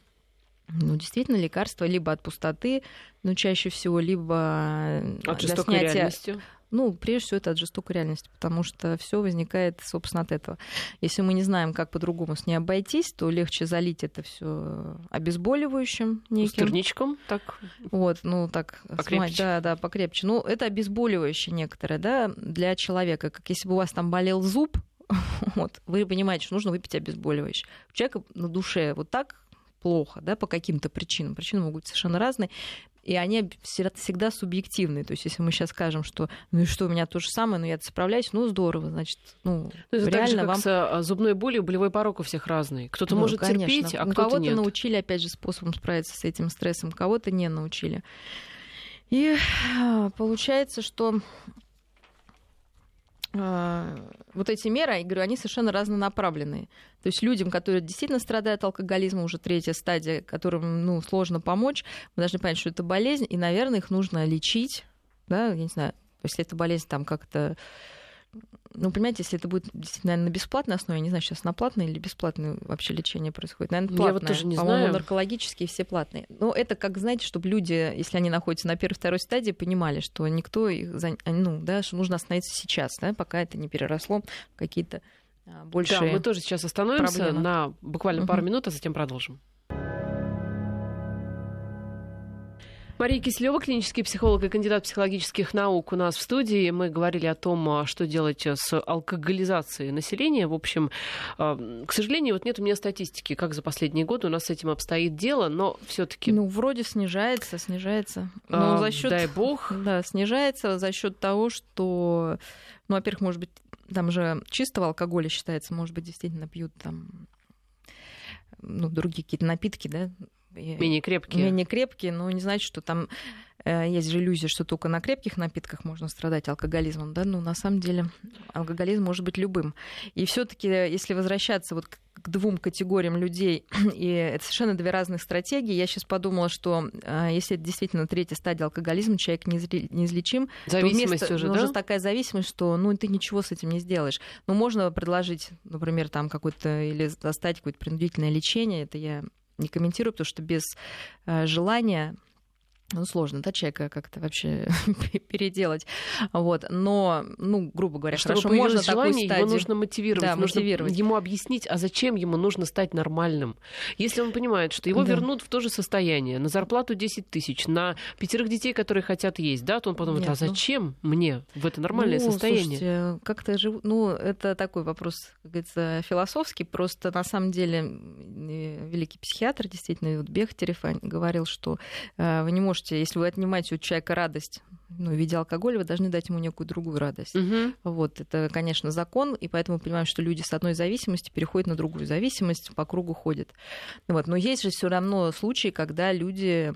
ну, действительно лекарство либо от пустоты, ну, чаще всего, либо... От жестокой реальности. Ну, прежде всего, это от жестокой реальности, потому что все возникает, собственно, от этого. Если мы не знаем, как по-другому с ней обойтись, то легче залить это все обезболивающим неким. С турничком так? Вот, ну, так. Покрепче. Да, покрепче. Ну, это обезболивающее некоторое, да, для человека. Как если бы у вас там болел зуб, вот, вы понимаете, что нужно выпить обезболивающее. У человека на душе вот так плохо, да, по каким-то причинам. Причины могут быть совершенно разные. И они всегда субъективны. То есть, если мы сейчас скажем, что ну и что, у меня то же самое, но я справляюсь, ну здорово, значит, ну реально так же, как вам... с зубной болью болевой порог у всех разный. Кто-то может терпеть, а кто-то нет. У кого-то научили, опять же, способом справиться с этим стрессом, кого-то не научили. И получается, что вот эти меры, я говорю, они совершенно разнонаправленные. То есть людям, которые действительно страдают алкоголизмом, уже третья стадия, которым, ну, сложно помочь, мы должны понять, что это болезнь, и, наверное, их нужно лечить, да, я не знаю, если эта болезнь там как-то... Ну, понимаете, если это будет, наверное, на бесплатной основе, я не знаю, сейчас на платной или бесплатное вообще лечение происходит. Наверное, платное. Я вот тоже не знаю. По-моему, наркологические все платные. Но это, как, знаете, чтобы люди, если они находятся на первой-второй стадии, понимали, что никто их... Ну, да, что нужно остановиться сейчас, да, пока это не переросло в какие-то большие проблемы. Да, мы тоже сейчас остановимся на буквально пару минут, а затем продолжим. Мария Киселева, клинический психолог и кандидат психологических наук у нас в студии. Мы говорили о том, что делать с алкоголизацией населения. В общем, к сожалению, вот нет у меня статистики, как за последние годы у нас с этим обстоит дело, но все-таки... Ну, вроде снижается. Но за счет... Дай бог. Да, снижается за счет того, что... Ну, во-первых, может быть, там же чистого алкоголя считается, может быть, действительно пьют там, ну, другие какие-то напитки, да? Менее крепкие, но не значит, что там есть же иллюзия, что только на крепких напитках можно страдать алкоголизмом, да, но на самом деле алкоголизм может быть любым. И все-таки, если возвращаться вот к двум категориям людей, и это совершенно две разных стратегии, я сейчас подумала, что если это действительно третья стадия алкоголизма, человек неизлечим, зависимость то уже, да? Уже такая зависимость, что ну ты ничего с этим не сделаешь. Но можно предложить, например, там какой-то или достать какое-то принудительное лечение, это я не комментирую, потому что без желания, ну, сложно, да, человека как-то вообще переделать. Вот. Но, ну, грубо говоря, чтобы хорошо, можно такую стадию... Его нужно мотивировать. Да, мотивировать. Нужно ему объяснить, а зачем ему нужно стать нормальным. Если он понимает, что его вернут в то же состояние, на зарплату 10 тысяч, на 5 детей, которые хотят есть, да, то он подумает, а зачем мне в это нормальное состояние? Слушайте, как-то живу... Ну, это такой вопрос, как говорится, философский. Просто, на самом деле, великий психиатр, действительно, вот Бехтерев говорил, что вы не можете, если вы отнимаете у человека радость, ну, в виде алкоголя, вы должны дать ему некую другую радость. Угу. Вот, это, конечно, закон, и поэтому понимаем, что люди с одной зависимости переходят на другую зависимость, по кругу ходят. Вот. Но есть же все равно случаи, когда люди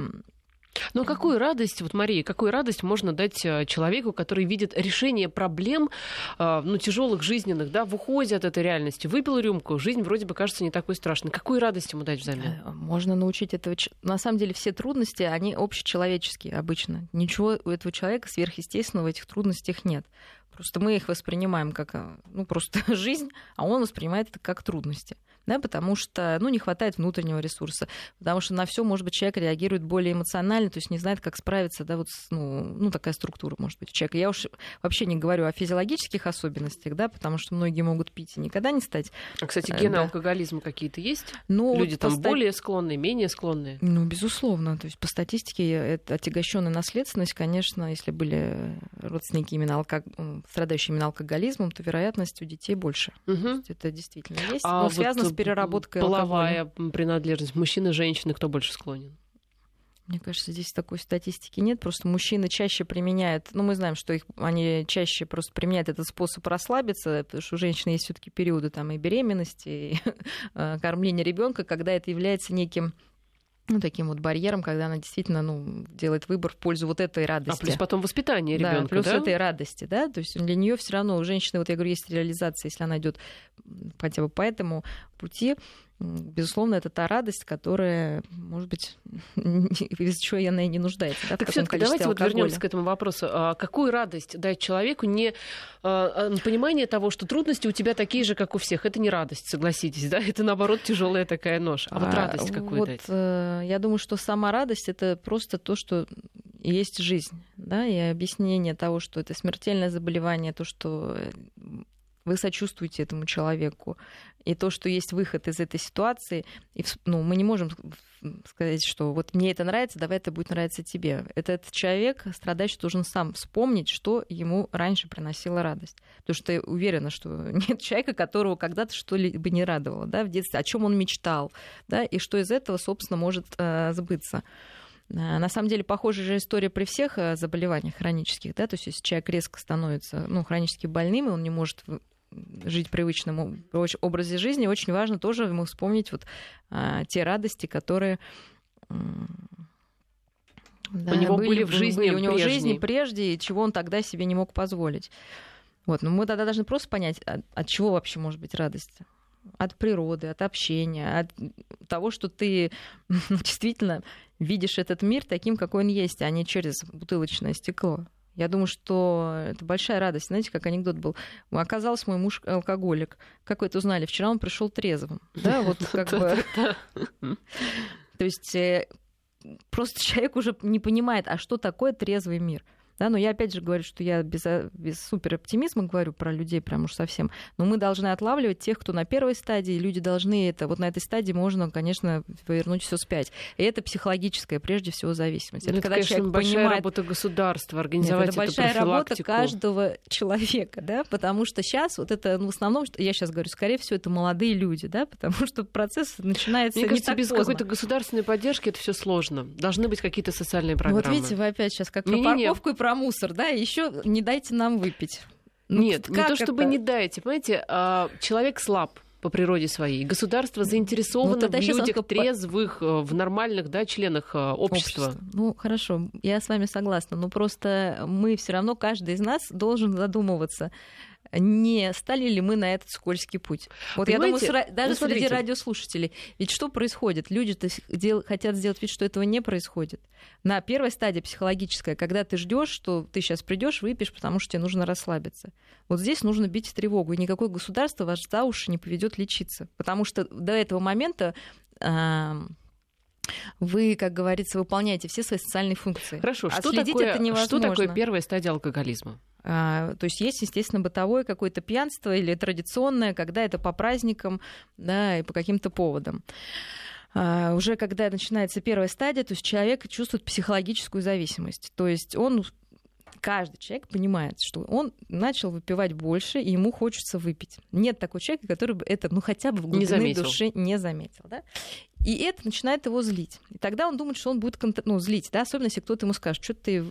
Ну а какую радость, вот, Мария, какую радость можно дать человеку, который видит решение проблем, ну, тяжелых, жизненных, да, в уходе от этой реальности? Выпил рюмку, жизнь вроде бы кажется не такой страшной. Какую радость ему дать взамен? Можно научить этого. На самом деле все трудности, они общечеловеческие обычно. Ничего у этого человека сверхъестественного в этих трудностях нет. Просто мы их воспринимаем как, ну, просто жизнь, а он воспринимает это как трудности. Да, потому что, ну, не хватает внутреннего ресурса, потому что на все, может быть, человек реагирует более эмоционально, то есть не знает, как справиться, да, вот, ну, такая структура, может быть, у человека. Я уж вообще не говорю о физиологических особенностях, да, потому что многие могут пить и никогда не стать. А, кстати, гены алкоголизма какие-то есть? Ну, люди там более склонные, менее склонные? Ну, безусловно, то есть по статистике отягощенная наследственность, конечно, если были родственники именно страдающие именно алкоголизмом, то вероятность у детей больше. Угу. То есть это действительно есть, но вот связано с переработкой алкоголя. Половая принадлежность. Мужчины, женщины, кто больше склонен? Мне кажется, здесь такой статистики нет. Просто мужчины чаще применяют... Ну, мы знаем, что они чаще просто применяют этот способ расслабиться, потому что у женщины есть все-таки периоды там, и беременности, и кормления ребенка, когда это является неким... ну, таким вот барьером, когда она действительно, ну, делает выбор в пользу вот этой радости. А плюс потом воспитание ребенка, да? Плюс этой радости, да, то есть для нее все равно у женщины, вот я говорю, есть реализация, если она идет хотя бы по этому пути, безусловно, это та радость, которая, может быть, из-за чего она и не нуждается. Да, так все-таки давайте вот вернемся к этому вопросу. Какую радость дать человеку, не понимание того, что трудности у тебя такие же, как у всех? Это не радость, согласитесь, да? Это, наоборот, тяжелая такая нож. А вот радость какую вот, дать? Я думаю, что сама радость — это просто то, что есть жизнь, да, и объяснение того, что это смертельное заболевание, то, что... вы сочувствуете этому человеку. И то, что есть выход из этой ситуации, и, ну, мы не можем сказать, что вот мне это нравится, давай это будет нравиться тебе. Этот человек, страдающий, должен сам вспомнить, что ему раньше приносило радость. Потому что я уверена, что нет человека, которого когда-то что-либо не радовало, да, в детстве, о чем он мечтал, да, и что из этого, собственно, может сбыться. На самом деле, похожая же история при всех заболеваниях хронических, да, то есть если человек резко становится, ну, хронически больным, и он не может жить в привычном образе жизни, очень важно тоже ему вспомнить вот те радости, которые... Да, у него были в жизни прежде. У него в жизни прежде, и чего он тогда себе не мог позволить. Вот, но мы тогда должны просто понять, от чего вообще может быть радость. От природы, от общения, от того, что ты действительно видишь этот мир таким, какой он есть, а не через бутылочное стекло. Я думаю, что это большая радость. Знаете, как анекдот был. Оказался мой муж алкоголик. Как вы это узнали? Вчера он пришел трезвым. Да, вот как бы... То есть просто человек уже не понимает, а что такое трезвый мир. Да, но я опять же говорю, что я без супероптимизма говорю про людей прям уж совсем. Но мы должны отлавливать тех, кто на первой стадии. Люди должны это... Вот на этой стадии можно, конечно, повернуть все спять. И это психологическая, прежде всего, зависимость. Это когда, конечно, человек большая понимает... работа государства, организовать эту профилактику. Это большая работа каждого человека, да, потому что сейчас вот это, ну, в основном, я сейчас говорю, скорее всего, это молодые люди, да, потому что процесс начинается не так поздно. Мне кажется, без какой-то государственной поддержки это все сложно. Должны быть какие-то социальные программы. Вот видите, вы опять сейчас как про парковку и про мусор, да, еще не дайте нам выпить. Ну, нет, не то чтобы не дайте, понимаете, человек слаб по природе своей. Государство заинтересовано в людях трезвых, в нормальных, да, членах общества. Ну, хорошо, я с вами согласна, но просто мы все равно, каждый из нас должен задумываться, не стали ли мы на этот скользкий путь. Вот понимаете, я думаю, даже среди радиослушателей. Ведь что происходит? Люди-то хотят сделать вид, что этого не происходит. На первой стадии психологическая, когда ты ждешь, что ты сейчас придешь, выпьешь, потому что тебе нужно расслабиться. Вот здесь нужно бить в тревогу. И никакое государство вас за уши не поведет лечиться. Потому что до этого момента... вы, как говорится, выполняете все свои социальные функции. Хорошо, что такое первая стадия алкоголизма? То есть есть, естественно, бытовое какое-то пьянство или традиционное, когда это по праздникам, да, и по каким-то поводам. Уже когда начинается первая стадия, то есть человек чувствует психологическую зависимость. То есть каждый человек понимает, что он начал выпивать больше, и ему хочется выпить. Нет такого человека, который бы это, ну, хотя бы в глубине души не заметил. Да? И это начинает его злить. И тогда он думает, что он будет злить, да? Особенно если кто-то ему скажет, что ты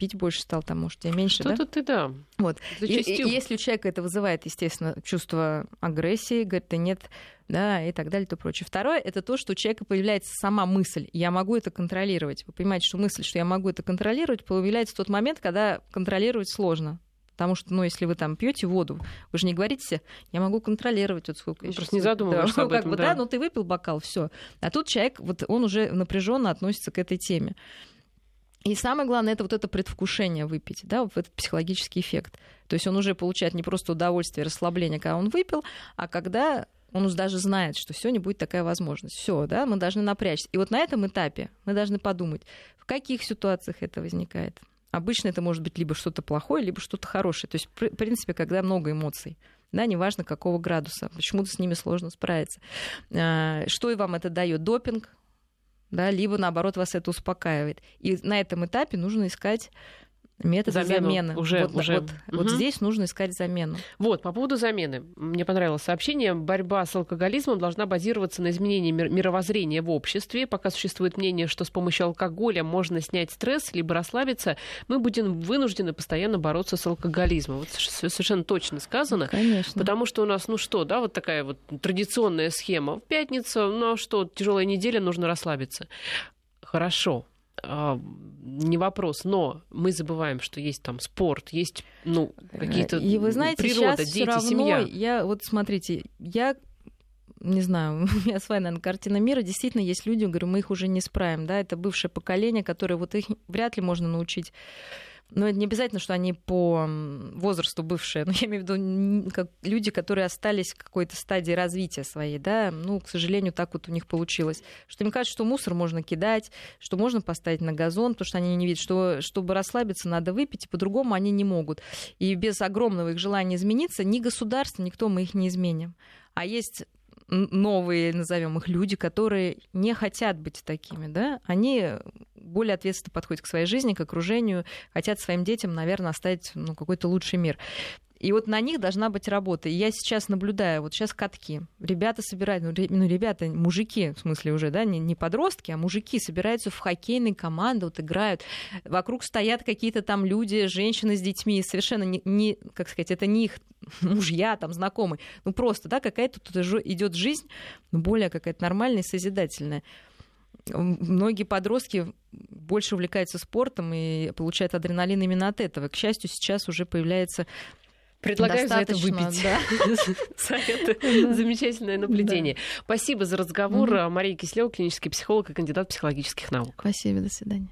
пить больше стал, там, может, тебя меньше, что-то да? Что-то ты, да. Вот. И если у человека это вызывает, естественно, чувство агрессии, говорит, да нет, да, и так далее, то прочее. Второе, это то, что у человека появляется сама мысль, я могу это контролировать. Вы понимаете, что мысль, что я могу это контролировать, появляется в тот момент, когда контролировать сложно. Потому что, ну, если вы там пьете воду, вы же не говорите, я могу контролировать вот сколько. Ну, просто не задумываешься об этом, да. Да, ну ты выпил бокал, все. А тут человек, вот он уже напряженно относится к этой теме. И самое главное, это вот это предвкушение выпить, да, вот этот психологический эффект. То есть он уже получает не просто удовольствие, расслабление, когда он выпил, а когда он уже даже знает, что сегодня будет такая возможность. Все, да, мы должны напрячься. И вот на этом этапе мы должны подумать, в каких ситуациях это возникает. Обычно это может быть либо что-то плохое, либо что-то хорошее. То есть, в принципе, когда много эмоций, да, неважно какого градуса, почему-то с ними сложно справиться. Что и вам это дает? Допинг, да, либо, наоборот, вас это успокаивает. И на этом этапе нужно искать методы замены. Вот здесь нужно искать замену. Вот, по поводу замены. Мне понравилось сообщение. Борьба с алкоголизмом должна базироваться на изменении мировоззрения в обществе. Пока существует мнение, что с помощью алкоголя можно снять стресс, либо расслабиться, мы будем вынуждены постоянно бороться с алкоголизмом. Вот совершенно точно сказано. Конечно. Потому что у нас, ну что, да, вот такая вот традиционная схема. В пятницу, ну что, тяжелая неделя, нужно расслабиться. Хорошо. Не вопрос, но мы забываем, что есть там спорт, есть ну, какие-то природа, дети, семья. И вы знаете, природа, сейчас дети, все равно, семья. Я, вот смотрите, я не знаю, у меня с вами, наверное, картина мира, действительно есть люди, говорю, мы их уже не справим, да, это бывшее поколение, которое вот их вряд ли можно научить. Но это не обязательно, что они по возрасту бывшие. Но я имею в виду как люди, которые остались в какой-то стадии развития своей. Да? Ну, к сожалению, так вот у них получилось. Что им кажется, что мусор можно кидать, что можно поставить на газон, потому что они не видят, что чтобы расслабиться, надо выпить, и по-другому они не могут. И без огромного их желания измениться ни государство, никто мы их не изменим. А есть новые, назовем их, люди, которые не хотят быть такими, да, они более ответственно подходят к своей жизни, к окружению, хотят своим детям, наверное, оставить ну, какой-то лучший мир. И вот на них должна быть работа. И я сейчас наблюдаю, вот сейчас катки. Ребята собирают, ну, ребята, мужики, в смысле уже, да, не подростки, а мужики собираются в хоккейные команды, вот играют. Вокруг стоят какие-то там люди, женщины с детьми, совершенно не как сказать, это не их мужья, там, знакомые. Ну, просто, да, какая-то тут идет жизнь, ну, более какая-то нормальная, созидательная. Многие подростки больше увлекаются спортом и получают адреналин именно от этого. К счастью, сейчас уже появляется... Предлагаю достаточно, за это выпить. Советы. Замечательное наблюдение. Спасибо за разговор. Мария Киселева, клинический психолог и кандидат психологических наук. Спасибо, до свидания.